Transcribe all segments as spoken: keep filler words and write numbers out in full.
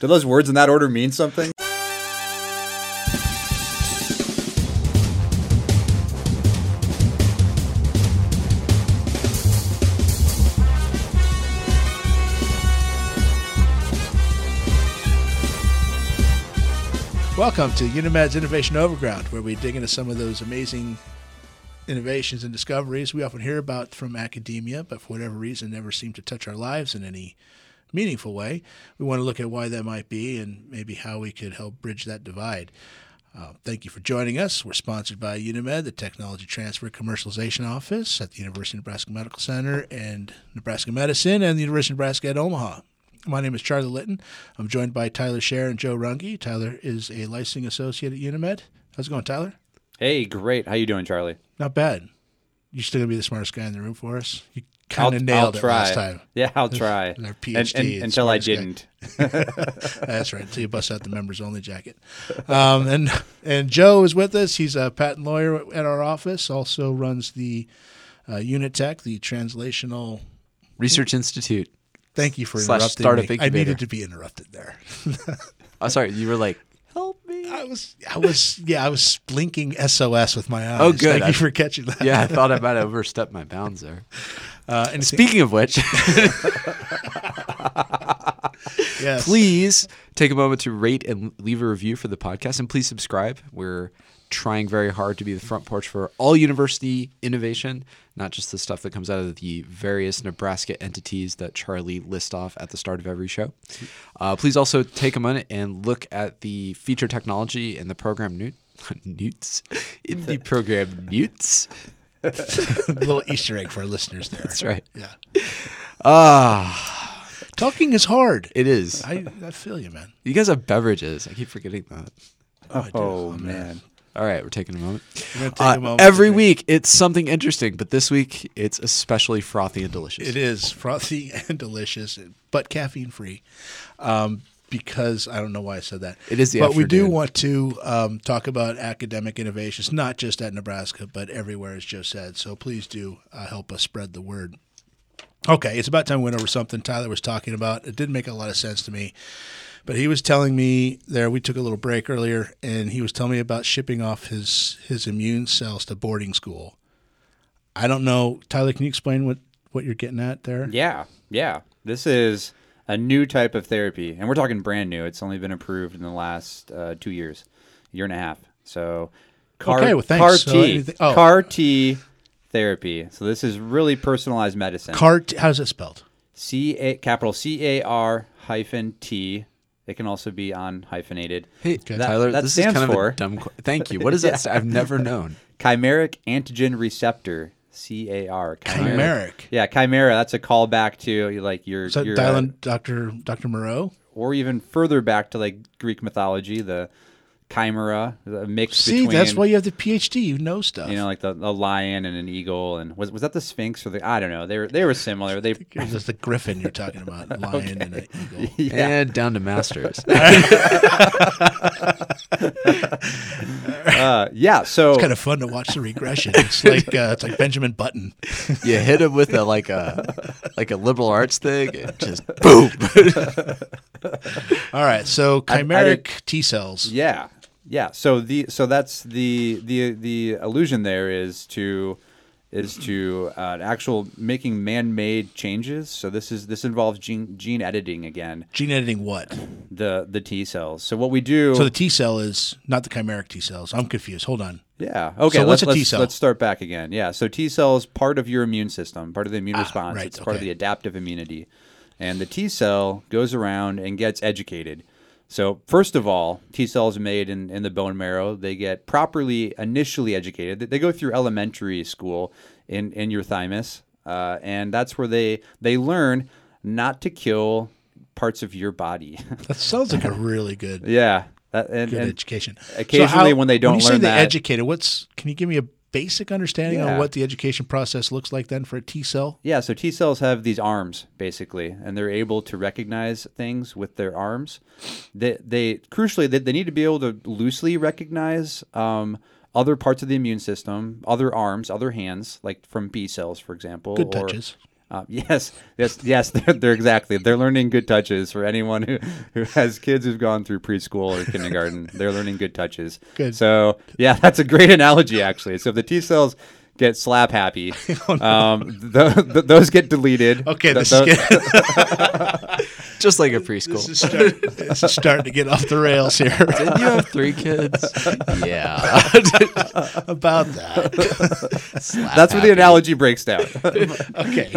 Do those words in that order mean something? Welcome to Unimed's Innovation Overground, where we dig into some of those amazing innovations and discoveries we often hear about from academia, but for whatever reason never seem to touch our lives in any meaningful way. We want to look at why that might be and maybe how we could help bridge that divide. Uh, thank you for joining us. We're sponsored by Unimed, the Technology Transfer Commercialization Office at the University of Nebraska Medical Center and Nebraska Medicine and the University of Nebraska at Omaha. My name is Charlie Litton. I'm joined by Tyler Scher and Joe Runge. Tyler is a licensing associate at Unimed. How's it going, Tyler? Hey, great. How you doing, Charlie? Not bad. You're still going to be the smartest guy in the room for us? You kind of nailed I'll it try. last time. Yeah, I'll try. And our PhD. And, and, until I didn't. That's right. Until you bust out the members-only jacket. Um, and, and Joe is with us. He's a patent lawyer at our office, also runs the uh, Unitech, the Translational Research Institute. Thank you for interrupting me. Incubator. I needed to be interrupted there. Oh, sorry. You were like, help me. I was, I was, yeah, I was blinking S O S with my eyes. Oh, good. Thank I, you for catching that. Yeah, I thought I might have overstepped my bounds there. Uh, and speaking of which, yes. Please take a moment to rate and leave a review for the podcast, and please subscribe. We're trying very hard to be the front porch for all university innovation, not just the stuff that comes out of the various Nebraska entities that Charlie lists off at the start of every show. Uh, please also take a minute and look at the feature technology and the program newt, newts, in the program newts. A little Easter egg for our listeners there. That's right. Yeah. Ah. Uh, Talking is hard. It is. I, I feel you, man. You guys have beverages. I keep forgetting that. Oh, oh, oh man. man. All right, we're taking a moment. Take uh, a moment every week, it's something interesting, but this week, it's especially frothy and delicious. It is frothy and delicious, but caffeine-free, um, because I don't know why I said that. It is the But afternoon. We do want to um, talk about academic innovations, not just at Nebraska, but everywhere, as Joe said. So please do uh, help us spread the word. Okay, it's about time we went over something Tyler was talking about. It didn't make a lot of sense to me. But he was telling me there, we took a little break earlier, and he was telling me about shipping off his, his immune cells to boarding school. I don't know. Tyler, can you explain what, what you're getting at there? Yeah, yeah. This is a new type of therapy, and we're talking brand new. It's only been approved in the last uh, two years, year and a half. So car, okay, well, thanks. car-T, so anything, oh. car-T therapy. So this is really personalized medicine. C A R T, how's it spelled? C-A, capital C A R hyphen T. It can also be on hyphenated. Hey, okay. that, Tyler, that this stands is kind for, of a dumb qu- Thank you. What is yeah. that? I've never known. Chimeric antigen receptor, C A R. Chimeric. chimeric. Yeah, chimera. That's a callback to like your. Is that your, dialing uh, Doctor Doctor Moreau? Or even further back to like Greek mythology, the chimera, the mix See, between. See, that's why you have the PhD. You know stuff. You know, like the, the lion and an eagle, and was was that the Sphinx or the? I don't know. They were they were similar. They it was the griffin you're talking about, lion okay. and an eagle, yeah. and down to masters. uh, yeah, so it's kind of fun to watch the regression. It's like uh, it's like Benjamin Button. You hit him with a like a like a liberal arts thing, and just boom. All right, so chimeric I, I T cells. Yeah. Yeah, so the so that's the the the allusion there is to is to uh, actual making man-made changes. So this is this involves gene gene editing again. Gene editing what? The the T cells. So what we do. So the T cell is not the chimeric T cells. I'm confused. Hold on. Yeah. Okay. So what's a T cell? Let's start back again. Yeah. So T cell is part of your immune system, part of the immune ah, response. Right, it's okay. part of the adaptive immunity, and the T cell goes around and gets educated. So first of all, T cells are made in, in the bone marrow. They get properly initially educated. They go through elementary school in, in your thymus, uh, and that's where they they learn not to kill parts of your body. That sounds like a really good yeah that, and, good and education. Occasionally, so how, when they don't when you learn say that educated, what's can you give me a basic understanding yeah. on what the education process looks like then for a T cell? Yeah, so T cells have these arms basically, and they're able to recognize things with their arms. They, they crucially, they, they need to be able to loosely recognize um, other parts of the immune system, other arms, other hands, like from B cells, for example. Good touches. Uh, yes, yes, yes. They're, they're exactly. They're learning good touches for anyone who, who has kids who've gone through preschool or kindergarten. They're learning good touches. Good. So yeah, that's a great analogy actually. So if the T cells get slap happy, oh, no. um, th- th- those get deleted. Okay, this th- th- is good. Just like a preschool. This is, start- this is starting to get off the rails here. Did you have three kids? Yeah, about that. Slap That's happy. Where the analogy breaks down. Okay,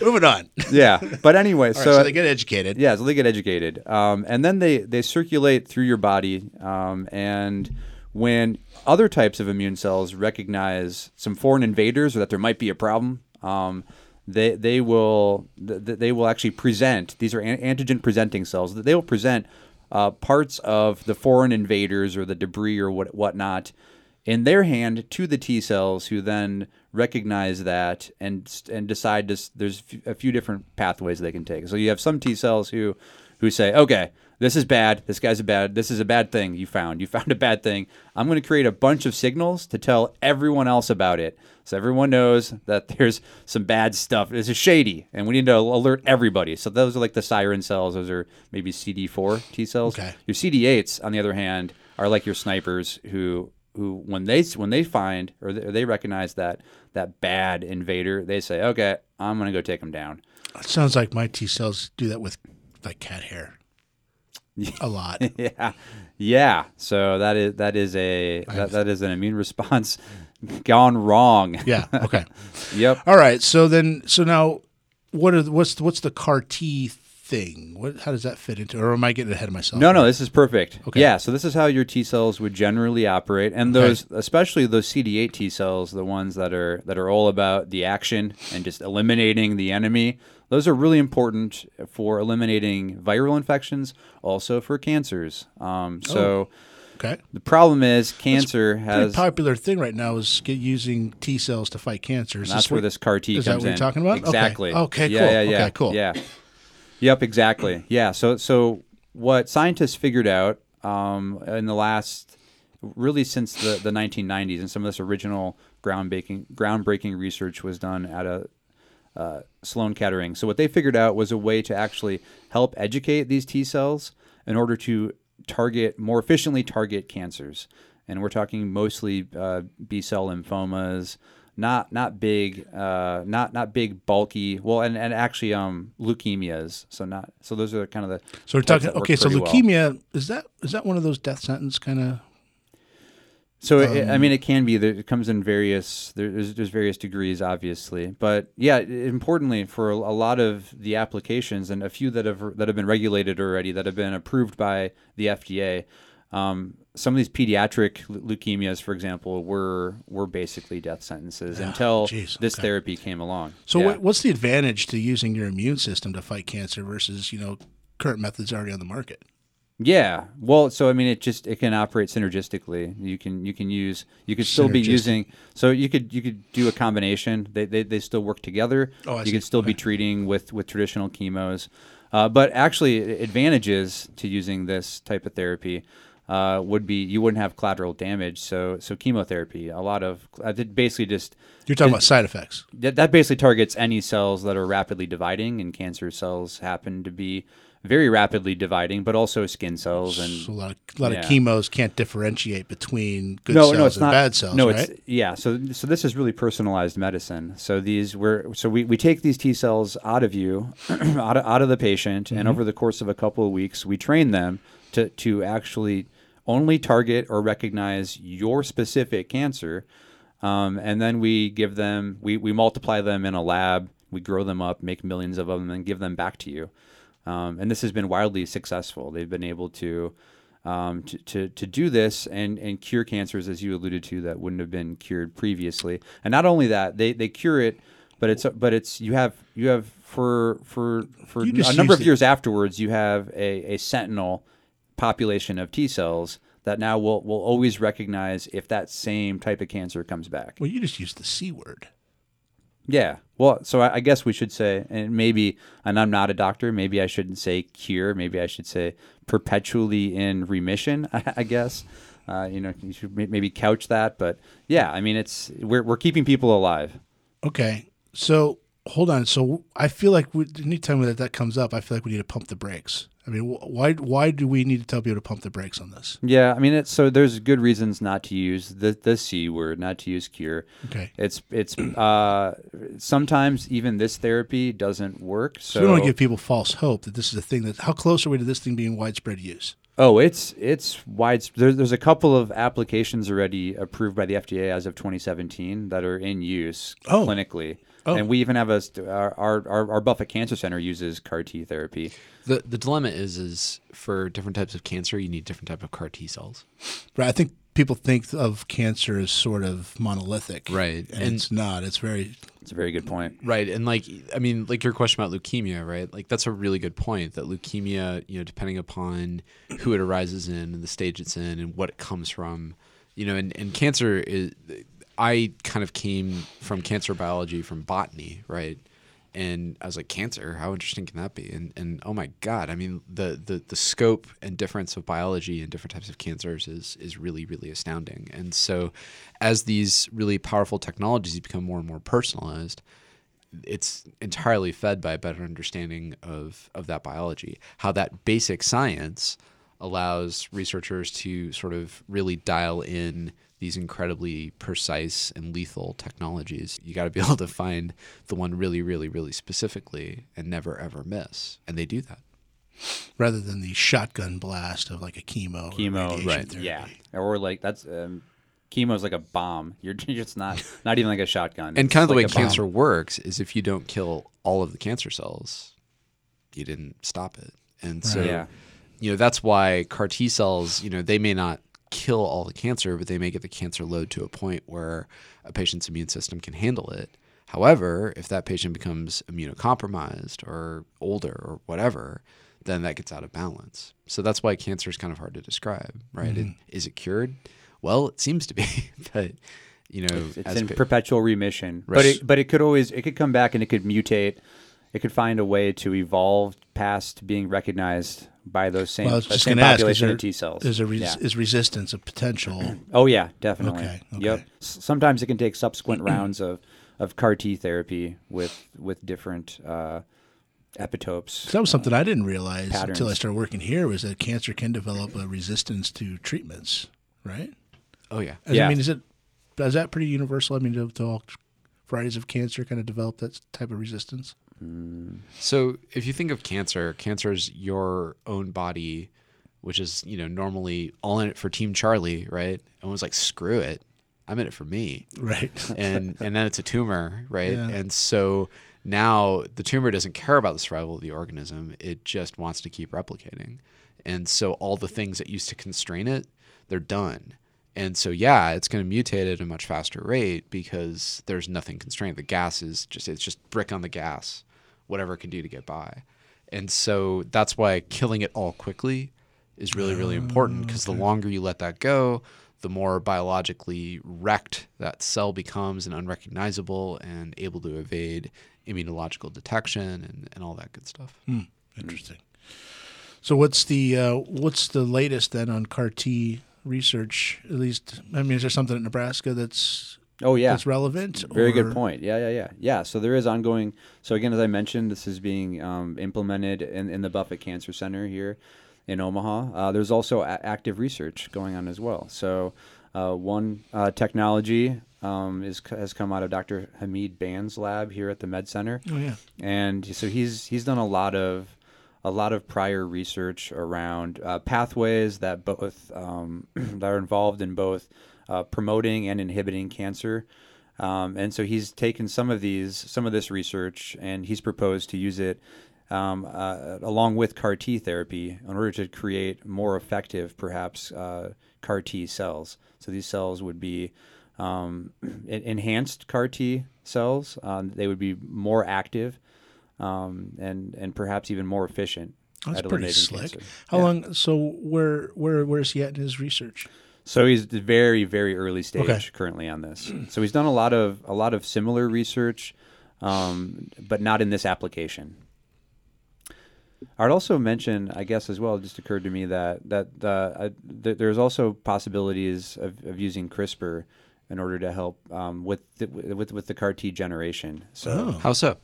moving on. Yeah, but anyway, All so, right, so they get educated. Yeah, so they get educated, um, and then they they circulate through your body, um, and when other types of immune cells recognize some foreign invaders or that there might be a problem, um, they they will th- they will actually present. These are an- antigen presenting cells. They will present uh, parts of the foreign invaders or the debris or what whatnot in their hand to the T cells, who then recognize that and and decide to, there's a few different pathways they can take. So you have some T cells who who say, okay, this is bad. This guy's a bad. This is a bad thing you found. You found a bad thing. I'm going to create a bunch of signals to tell everyone else about it, so everyone knows that there's some bad stuff. This is shady, and we need to alert everybody. So those are like the siren cells. Those are maybe C D four T cells. Okay. Your C D eights, on the other hand, are like your snipers who, who when they when they find or they recognize that that bad invader, they say, okay, I'm going to go take him down. It sounds like my T cells do that with like cat hair. A lot. Yeah. Yeah. So that is that is a that, that is an immune response gone wrong. Yeah. Okay. Yep. All right. So then so now what are the, what's what's the C A R T thing? What how does that fit into, or am I getting ahead of myself? No, right? no, this is perfect. Okay. Yeah, so this is how your T cells would generally operate, and those okay. especially those C D eight T cells, the ones that are that are all about the action and just eliminating the enemy. Those are really important for eliminating viral infections, also for cancers. Um, so oh, okay. the problem is cancer That's has... a popular thing right now is get using T cells to fight cancer. Is That's this where this C A R T comes in. Is that what in. You're talking about? Exactly. Okay, okay yeah, cool. Yeah, yeah. Okay, cool. Yeah. Yep, exactly. Yeah, so so what scientists figured out um, in the last... really since the, the nineteen nineties, and some of this original groundbreaking, groundbreaking research was done at a... Uh, Sloan-Kettering. So what they figured out was a way to actually help educate these T cells in order to target more efficiently target cancers, and we're talking mostly uh, B cell lymphomas, not not big, uh, not not big bulky. Well, and, and actually um, leukemias. So not so those are kind of the. So we're talking okay. So leukemia well. is that is that one of those death sentence kind of. So, um, it, I mean, it can be. There, it comes in various, there's, there's various degrees, obviously. But, yeah, importantly, for a, a lot of the applications and a few that have that have been regulated already, that have been approved by the F D A, um, some of these pediatric le- leukemias, for example, were were basically death sentences oh, until geez, this okay. therapy came along. So yeah. what, what's the advantage to using your immune system to fight cancer versus, you know, current methods already on the market? Yeah. Well, so I mean, it just it can operate synergistically. You can you can use you could still be using. So you could you could do a combination. They they, they still work together. Oh, I you see. could still okay. be treating with, with traditional chemos, uh, but actually advantages to using this type of therapy uh, would be you wouldn't have collateral damage. So so chemotherapy, a lot of I did basically just you're talking it, about side effects. That that basically targets any cells that are rapidly dividing, and cancer cells happen to be. Very rapidly dividing, but also skin cells and so a lot of a lot yeah. of chemos can't differentiate between good no, cells no, it's and not, bad cells. No, right? it's yeah. So so this is really personalized medicine. So these were so we, we take these T cells out of you, out of out of the patient, mm-hmm. and over the course of a couple of weeks, we train them to to actually only target or recognize your specific cancer, um, and then we give them we we multiply them in a lab, we grow them up, make millions of them, and give them back to you. Um, and this has been wildly successful. They've been able to um, to, to to do this and, and cure cancers, as you alluded to, that wouldn't have been cured previously. And not only that, they, they cure it, but it's but it's you have you have for for for a number of it. years afterwards, you have a, a sentinel population of T cells that now will will always recognize if that same type of cancer comes back. Well, you just used the C word. Yeah. Well, so I, I guess we should say, and maybe, and I'm not a doctor, maybe I shouldn't say cure, maybe I should say perpetually in remission, I, I guess. Uh, you know, you should maybe couch that, but yeah, I mean, it's, we're, we're keeping people alive. Okay. So hold on. So I feel like we, anytime that that comes up, I feel like we need to pump the brakes. I mean, why why do we need to tell people to pump the brakes on this? Yeah, I mean, it's, so there's good reasons not to use the, the C word, not to use cure. Okay. It's it's uh, sometimes even this therapy doesn't work. So, so we don't want to give people false hope that this is a thing that, how close are we to this thing being widespread use? Oh, it's it's widespread. There, there's a couple of applications already approved by the F D A as of twenty seventeen that are in use oh. clinically. Oh. And we even have a our, our our Buffett Cancer Center uses C A R-T therapy. The the dilemma is is for different types of cancer, you need different type of C A R-T cells. Right. I think people think of cancer as sort of monolithic. Right. And, and it's not. It's very. It's a very good point. Right. And like I mean, like your question about leukemia, right? Like that's a really good point. That leukemia, you know, depending upon who it arises in and the stage it's in and what it comes from, you know, and, and cancer is. I kind of came from cancer biology from botany, right? And I was like, cancer, how interesting can that be? And and oh my God, I mean, the the, the scope and difference of biology and different types of cancers is is really, really astounding. And so as these really powerful technologies become more and more personalized, it's entirely fed by a better understanding of, of that biology, how that basic science allows researchers to sort of really dial in these incredibly precise and lethal technologies. You got to be able to find the one really, really, really specifically and never, ever miss. And they do that. Rather than the shotgun blast of like a chemo. Chemo, right. Therapy. Yeah. Or like that's, um, chemo is like a bomb. You're just not, not even like a shotgun. And kind of the way cancer works is if you don't kill all of the cancer cells, you didn't stop it. And so, yeah. you know, that's why C A R T cells, you know, they may not kill all the cancer, but they may get the cancer load to a point where a patient's immune system can handle it. However, if that patient becomes immunocompromised or older or whatever, then that gets out of balance. So that's why cancer is kind of hard to describe, right? Mm-hmm. It, is it cured? Well, it seems to be, but you know, it's, it's in pa- perpetual remission. Right. But it, but it could always it could come back and it could mutate. It could find a way to evolve past being recognized by those same, well, the same population ask, of T cells. Is, a res- yeah. is resistance a potential? Oh, yeah, definitely. Okay, okay. Yep. S- sometimes it can take subsequent rounds of, of C A R-T therapy with with different uh, epitopes. That was uh, something I didn't realize patterns. Until I started working here was that cancer can develop a resistance to treatments, right? Oh, yeah. As, yeah. I mean, is it is that pretty universal? I mean, do, do all varieties of cancer kind of develop that type of resistance? So if you think of cancer, cancer is your own body, which is, you know, normally all in it for Team Charlie, right? Everyone's like, screw it. I'm in it for me. Right. And and then it's a tumor, right? Yeah. And so now the tumor doesn't care about the survival of the organism. It just wants to keep replicating. And so all the things that used to constrain it, they're done. And so, yeah, it's going to mutate at a much faster rate because there's nothing constrained. The gas is just, it's just brick on the gas. Whatever it can do to get by. And so that's why killing it all quickly is really, really important because the longer you let that go, the more biologically wrecked that cell becomes and unrecognizable and able to evade immunological detection and, and all that good stuff. Mm, interesting. So what's the uh, what's the latest then on C A R-T research? At least, I mean, is there something in Nebraska that's Oh, yeah. That's relevant? Very or? Good point. Yeah, yeah, yeah. Yeah, so there is ongoing. So again, as I mentioned, this is being um, implemented in, in the Buffett Cancer Center here in Omaha. Uh, there's also a- active research going on as well. So uh, one uh, technology um, is has come out of Doctor Hamid Band's lab here at the Med Center. Oh, yeah. And so he's he's done a lot of a lot of prior research around uh, pathways that both um, that are involved in both Uh, promoting and inhibiting cancer. Um, and so he's taken some of these, some of this research, and he's proposed to use it um, uh, along with C A R-T therapy in order to create more effective, perhaps, uh, C A R-T cells. So these cells would be um, enhanced C A R-T cells. Um, they would be more active um, and, and perhaps even more efficient. That's pretty slick. Cancer. How yeah. long, so where, where, where is he at in his research? So he's very, very early stage okay. currently on this. So he's done a lot of a lot of similar research, um, but not in this application. I'd also mention, I guess as well, it just occurred to me that that uh, I, th- there's also possibilities of, of using CRISPR in order to help um, with, the, with with the C A R-T generation. So oh. How so?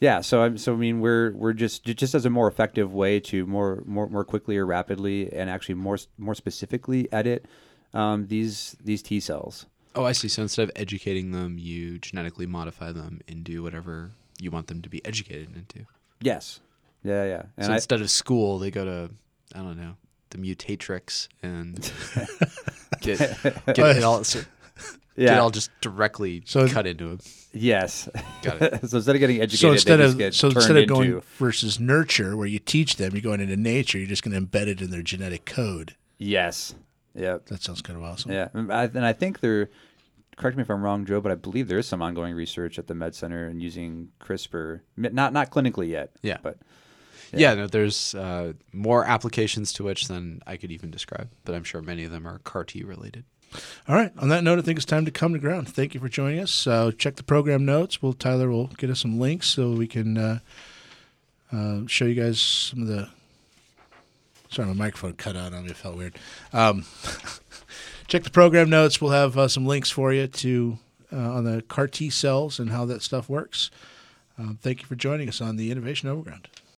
Yeah, so I'm so I mean we're we're just just as a more effective way to more more, more quickly or rapidly and actually more more specifically edit um, these these T cells. Oh, I see. So instead of educating them, you genetically modify them and do whatever you want them to be educated into. Yes. Yeah, yeah. And so I, instead of school, they go to, I don't know, the mutatrix and get get it all. So, yeah. Get all just directly so, cut into it. Yes. Got it. So instead of getting educated, so instead they just of, get so turned instead of into... going versus nurture, where you teach them, you're going into nature, you're just going to embed it in their genetic code. Yes. Yeah. That sounds kind of awesome. Yeah. And I, and I think there, correct me if I'm wrong, Joe, but I believe there is some ongoing research at the Med Center in using CRISPR, not not clinically yet. Yeah. But yeah, yeah no, there's uh, more applications to which than I could even describe, but I'm sure many of them are C A R-T related. All right. On that note, I think it's time to come to ground. Thank you for joining us. Uh, check the program notes. We'll Tyler will get us some links so we can uh, uh, show you guys some of the. Sorry, my microphone cut out on me. It felt weird. Um, check the program notes. We'll have uh, some links for you to uh, on the C A R T cells and how that stuff works. Um, thank you for joining us on the Innovation Overground.